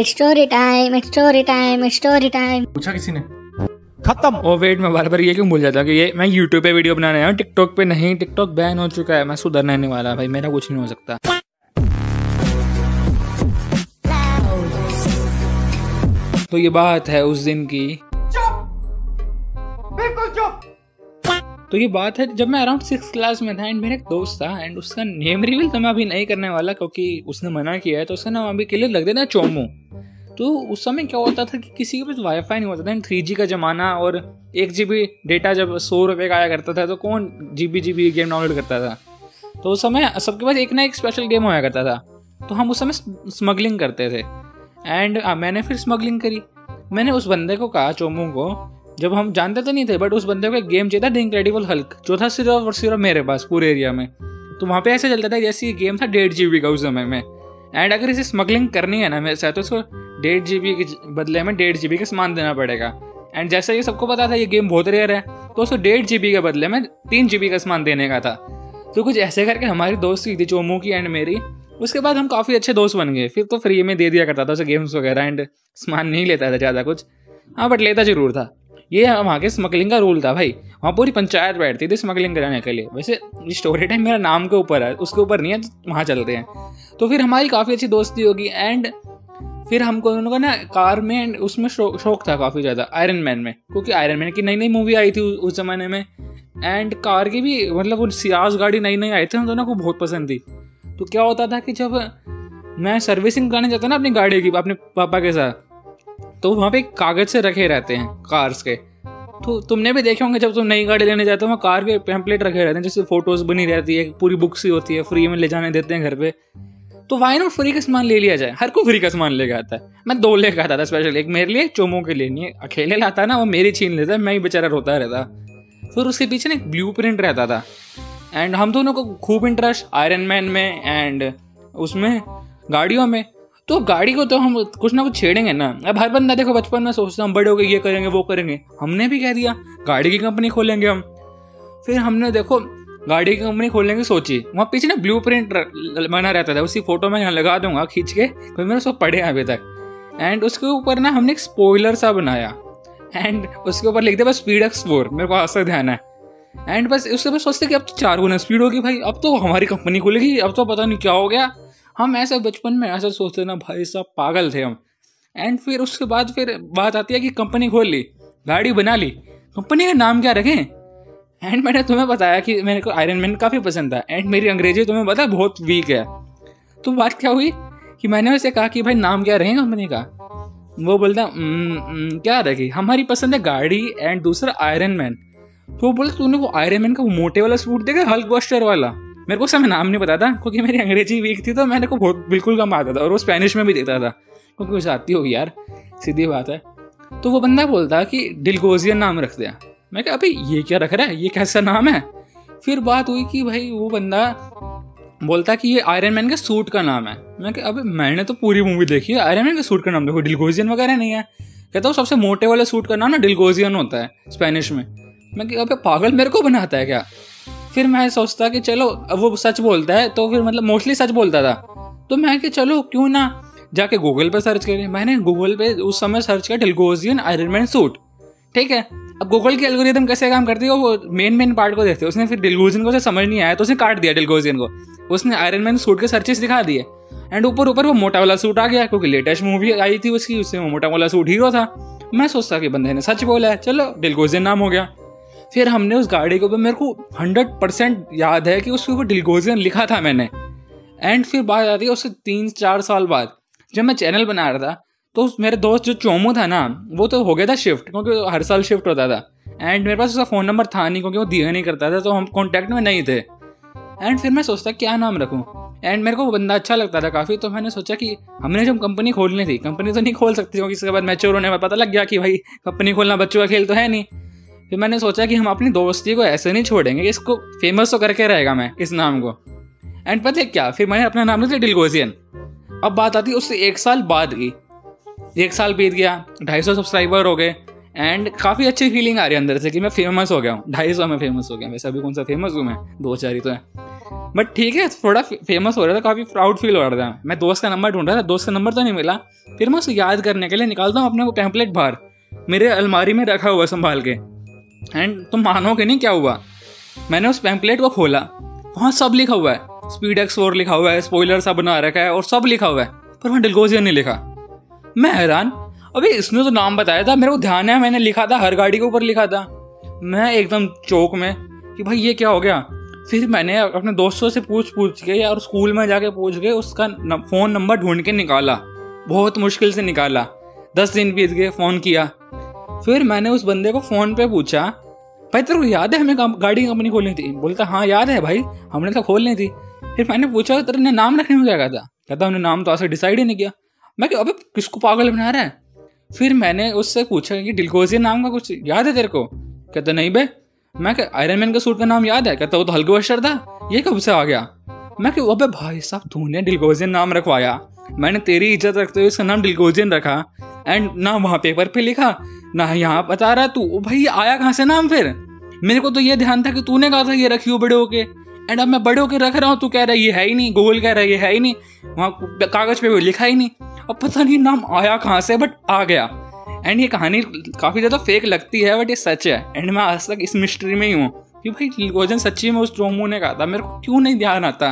It's story time। पूछा किसी ने? खत्म। ओ वेट, मैं बार बार ये क्यों भूल जाता हूँ कि ये मैं यूट्यूब पे वीडियो बनाने आया हूँ, टिकटॉक पे नहीं। टिकटॉक बैन हो चुका है, मैं सुधरने नहीं वाला भाई, मेरा कुछ नहीं हो सकता। तो ये बात है उस दिन की, बिल्कुल चुप। तो ये बात है जब मैं अराउंड 6th क्लास में था एंड मेरा एक दोस्त था एंड उसका नेम रिवील तो मैं अभी नहीं करने वाला क्योंकि उसने मना किया है, तो उसका नाम अभी के लिए लग देना चोमू। तो उस समय क्या होता था कि किसी के पास वाईफाई नहीं होता था एंड 3G का ज़माना और 1 GB डेटा जब 100 रुपये का आया करता था तो कौन जी बी गेम डाउनलोड करता था। तो उस समय सबके पास एक ना एक स्पेशल गेम होया करता था, तो हम उस समय स्मगलिंग करते थे एंड मैंने फिर स्मगलिंग करी। मैंने उस बंदे को कहा, चोमू को, जब हम जानते तो नहीं थे बट उस बंदे को एक गेम चाहिए था द इनक्रेडिबल हल्क, जो था सिर्फ और सिर्फ मेरे पास पूरे एरिया में। तो वहाँ पे ऐसे चलता था जैसे ये गेम था 1.5 GB का उस समय में एंड अगर इसे स्मगलिंग करनी है ना मेरे साथ तो इसको 1.5 GB के बदले में 1.5 GB का सामान देना पड़ेगा एंड जैसे ये सबको पता था ये गेम बहुत रेयर है तो उसको 1.5 GB के बदले में 3 GB का सामान देने का था। तो कुछ ऐसे करके हमारी दोस्ती थी चोमू की एंड मेरी। उसके बाद हम काफ़ी अच्छे दोस्त बन गए। फिर तो फ्री में दे दिया करता था उसे गेम्स वगैरह एंड सामान नहीं लेता था ज़्यादा कुछ, हाँ बट लेता ज़रूर था। ये वहाँ के स्मगलिंग का रूल था भाई, वहाँ पूरी पंचायत बैठती थी स्मगलिंग कराने के लिए। वैसे स्टोरी टाइम मेरा नाम के ऊपर है, उसके ऊपर नहीं है, तो वहाँ चलते हैं। तो फिर हमारी काफ़ी अच्छी दोस्ती होगी एंड फिर हमको उनको ना कार में एंड उसमें शौक था काफ़ी ज़्यादा आयरन मैन में, क्योंकि आयरन मैन की नई नई मूवी आई थी उस ज़माने में एंड कार की भी, मतलब वो सियाज गाड़ी नई नई आई थी, हम दोनों को बहुत पसंद थी। तो क्या होता था कि जब मैं सर्विसिंग कराने जाता ना अपनी गाड़ी की अपने पापा के साथ, तो वहाँ पे कागज़ से रखे रहते हैं कार्स के। तो तुमने भी देखे होंगे जब तुम नई गाड़ी लेने जाते हो वहाँ कार के पैम्पलेट रखे रहते हैं जिससे फ़ोटोज़ बनी रहती है, पूरी बुक सी होती है, फ्री में ले जाने देते हैं घर पे। तो वाई नॉट फ्री का सामान ले लिया जाए, हर कोई फ्री का सामान लेके आता है। मैं 2 लेके आता था स्पेशल, एक मेरे लिए, चोमों के लिए नहीं। अकेले लाता ना वो मेरी छीन लेता, मैं ही बेचारा रोता रहता। फिर उसके पीछे ना एक ब्लूप्रिंट रहता था एंड हम दोनों को खूब इंटरेस्ट आयरन मैन में एंड उसमें गाड़ियों में। तो गाड़ी को तो हम कुछ ना कुछ छेड़ेंगे ना। अब हर बंदा देखो बचपन में सोचता हम बड़े हो गए ये करेंगे वो करेंगे, हमने भी कह दिया गाड़ी की कंपनी खोलेंगे हम। फिर हमने देखो गाड़ी की कंपनी खोलेंगे सोची, वहाँ पीछे ना ब्लूप्रिंट बना रहता था, उसी फोटो मैं यहाँ लगा दूंगा खींच के, क्योंकि मैंने उसको पढ़े अभी तक। एंड उसके ऊपर ना हमने एक स्पॉइलर सा बनाया एंड उसके ऊपर लिख दिया बस speed x4, मेरे को आज तक ध्यान है। एंड बस उसके बाद सोचते कि अब 4 गुना स्पीड होगी भाई, अब तो हमारी कंपनी खुलेगी, अब तो पता नहीं क्या हो गया। हम ऐसे बचपन में ऐसा सोचते ना भाई साहब, पागल थे हम। एंड फिर उसके बाद फिर बात आती है कि कंपनी खोल ली, गाड़ी बना ली, कंपनी का नाम क्या रखें। एंड मैंने तुम्हें बताया कि मेरे को आयरन मैन काफ़ी पसंद था एंड मेरी अंग्रेजी तुम्हें पता है बहुत वीक है। तो बात क्या हुई कि मैंने उसे कहा कि भाई नाम क्या रखें कंपनी का, वो बोलता क्या रखें, हमारी पसंद है गाड़ी एंड दूसरा आयरन मैन। तो वो बोलता तूने वो आयरन मैन का मोटे वाला सूट देखा हल्क बस्टर वाला, मेरे को समय नाम नहीं पता था क्योंकि मेरी अंग्रेजी वीक थी तो मैंने को बहुत बिल्कुल कम आता था और वो स्पेनिश में भी देखता था क्योंकि उसे आती होगी यार, सीधी बात है। तो वो बंदा बोलता कि DilGoZian नाम रख दिया। मैं कहा अभी ये क्या रख रहा है, ये कैसा नाम है। फिर बात हुई कि भाई वो बंदा बोलता कि ये आयरन मैन के सूट का नाम है। मैं कहा अभी मैंने तो पूरी मूवी देखी है, आयरन मैन के सूट का नाम देखो, DilGoZian वगैरह नहीं है। कहता हूँ सबसे मोटे वाले सूट का नाम ना DilGoZian होता है स्पेनिश में। मैं कहा अभी पागल मेरे को बनाता है क्या। फिर मैं सोचता कि चलो अब वो सच बोलता है तो फिर मतलब मोस्टली सच बोलता था, तो मैं कि चलो क्यों ना जाके गूगल पे सर्च करें। मैंने गूगल पे उस समय सर्च किया DilGoZian आयरन मैन सूट, ठीक है। अब गूगल की एल्गोरिदम कैसे काम करती है, वो मेन पार्ट को देखते हैं। उसने फिर DilGoZian को उसे समझ नहीं आया तो उसने काट दिया DilGoZian को, उसने आयरन मैन सूट के सर्चेस दिखा दिए एंड ऊपर ऊपर वो मोटा वाला सूट आ गया क्योंकि लेटेस्ट मूवी आई थी उसकी, उससे वो मोटा वाला सूट हीरो था। मैं सोचता कि बंदे ने सच बोला है, चलो DilGoZian नाम हो गया। फिर हमने उस गाड़ी के ऊपर, मेरे को 100% याद है कि उसके ऊपर DilGoZian लिखा था मैंने। एंड फिर बात आती है उसके 3-4 साल बाद जब मैं चैनल बना रहा था तो मेरे दोस्त जो चोमू था ना वो तो हो गया था शिफ्ट, क्योंकि हर साल शिफ्ट होता था एंड मेरे पास उसका फ़ोन नंबर था नहीं क्योंकि वो दिया नहीं करता था, तो हम कॉन्टैक्ट में नहीं थे। एंड फिर मैं सोचता क्या नाम रखूँ एंड मेरे को वो बंदा अच्छा लगता था काफ़ी, तो मैंने सोचा कि हमने जब कंपनी खोलनी थी, कंपनी तो नहीं खोल सकती क्योंकि इसके बाद मैच्योर होने में पता लग गया कि भाई कंपनी खोलना बच्चों का खेल तो है नहीं। फिर मैंने सोचा कि हम अपनी दोस्ती को ऐसे नहीं छोड़ेंगे, इसको फेमस तो करके रहेगा मैं इस नाम को। एंड पता है क्या, फिर मैंने अपना नाम लिया DilGoZian। अब बात आती है उससे 1 साल बाद की, 1 साल बीत गया, 250 सब्सक्राइबर हो गए एंड काफ़ी अच्छी फीलिंग आ रही है अंदर से कि मैं फेमस हो गया हूँ। 250 में फेमस हो गया, वैसे अभी कौन सा फेमस हूँ मैं, 2-4 ही तो है। बट ठीक है, थोड़ा फेमस हो रहा था, काफ़ी प्राउड फील हो रहा था। मैं दोस्त का नंबर ढूंढ रहा था, दोस्त का नंबर तो नहीं मिला। फिर मैं उसको याद करने के लिए निकालता हूँ अपने वो टेम्पलेट बाहर, मेरे अलमारी में रखा हुआ संभाल के। एंड तुम मानोगे नहीं क्या हुआ, मैंने उस पैम्पलेट को खोला, वहाँ सब लिखा हुआ है, स्पीड एक्स4 लिखा हुआ है, स्पॉइलर सब बना रखा है और सब लिखा हुआ है, पर वहाँ DilGoZian नहीं लिखा। मैं हैरान, अभी इसने तो नाम बताया था, मेरे को ध्यान है मैंने लिखा था, हर गाड़ी के ऊपर लिखा था। मैं एकदम चौक में कि भाई ये क्या हो गया। फिर मैंने अपने दोस्तों से पूछ के और स्कूल में जाके पूछ के उसका फ़ोन नंबर ढूंढ के निकाला, बहुत मुश्किल से निकाला। 10 दिन बीत गए, फ़ोन किया, फिर मैंने उस बंदे को फ़ोन पे पूछा, भाई तेरे को याद है हमें गाड़ी कंपनी खोलनी थी? बोलता हाँ याद है भाई, हमने तो खोलनी थी। फिर मैंने पूछा तेरे ने नाम रखने में क्या कहा था? कहता हमने नाम तो आज डिसाइड ही नहीं किया। मैं कि अबे किसको पागल बना रहा है। फिर मैंने उससे पूछा कि DilGoZian नाम का कुछ याद है तेरे को? कहता नहीं बे। मैं कि आयरन मैन का सूट का नाम याद है? कहता वो तो हल्क बस्टर था, ये कब से आ गया? मैं कि अबे भाई साहब तूने DilGoZian नाम रखवाया, मैंने तेरी इज्जत रखते हुए इसका नाम DilGoZian रखा, एंड ना वहाँ पेपर पे लिखा ना यहाँ बता रहा तू। ओ भाई आया कहाँ से नाम? फिर मेरे को तो ये ध्यान था कि तूने कहा था ये रखी हो बड़े होके, एंड अब मैं बड़े होके रख रहा हूँ, तू कह रहा है ये है ही नहीं, गूगल कह रहा है ये है ही नहीं, वहाँ कागज़ पे भी लिखा ही नहीं। अब पता नहीं नाम आया कहाँ से, बट आ गया। एंड ये कहानी काफ़ी ज़्यादा फेक लगती है, बट ये सच है। एंड मैं आज तक इस मिस्ट्री में ही हूँ कि भाई DilGoZian सच्ची में उस जोमू ने कहा था, मेरे को क्यों नहीं ध्यान आता।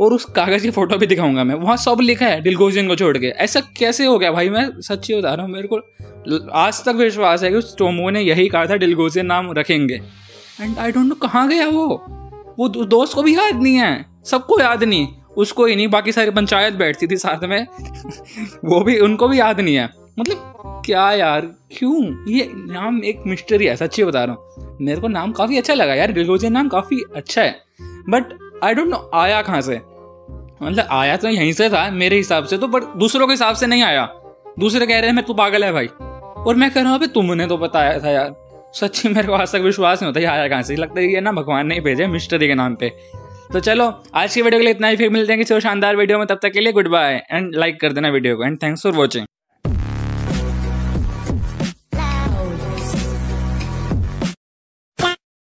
और उस कागज़ की फ़ोटो भी दिखाऊंगा मैं, वहाँ सब लिखा है DilGoZian को छोड़ के। ऐसा कैसे हो गया भाई? मैं सच्ची बता रहा हूँ, मेरे को आज तक विश्वास है कि उस टोमो ने यही कहा था DilGoZian नाम रखेंगे। एंड आई डोंट नो कहाँ गया वो दोस्त को भी याद नहीं है, सबको याद नहीं, उसको ही नहीं, बाकी सारी पंचायत बैठती थी साथ में वो भी, उनको भी याद नहीं है। मतलब क्या यार, क्यों? ये नाम एक मिस्ट्री है, सच्ची बता रहा हूँ। मेरे को नाम काफ़ी अच्छा लगा यार, DilGoZian नाम काफ़ी अच्छा है, बट आई डोंट नो आया कहाँ से। मतलब आया तो यहीं से था मेरे हिसाब से तो, बट दूसरों के हिसाब से नहीं आया। दूसरे कह रहे हैं मैं तू पागल है भाई, और मैं कह रहा हूँ अबे तुमने तो बताया था यार। सच्ची मेरे को आज तक विश्वास नहीं होता ये आया कहाँ से, लगता है ये ना भगवान ने ही भेजे मिस्ट्री के नाम पे। तो चलो आज की वीडियो के लिए इतना ही, फिर मिलते हैं किसी और शानदार वीडियो में, तब तक के लिए गुड बाय एंड लाइक कर देना वीडियो को, एंड थैंक्स फॉर वॉचिंग।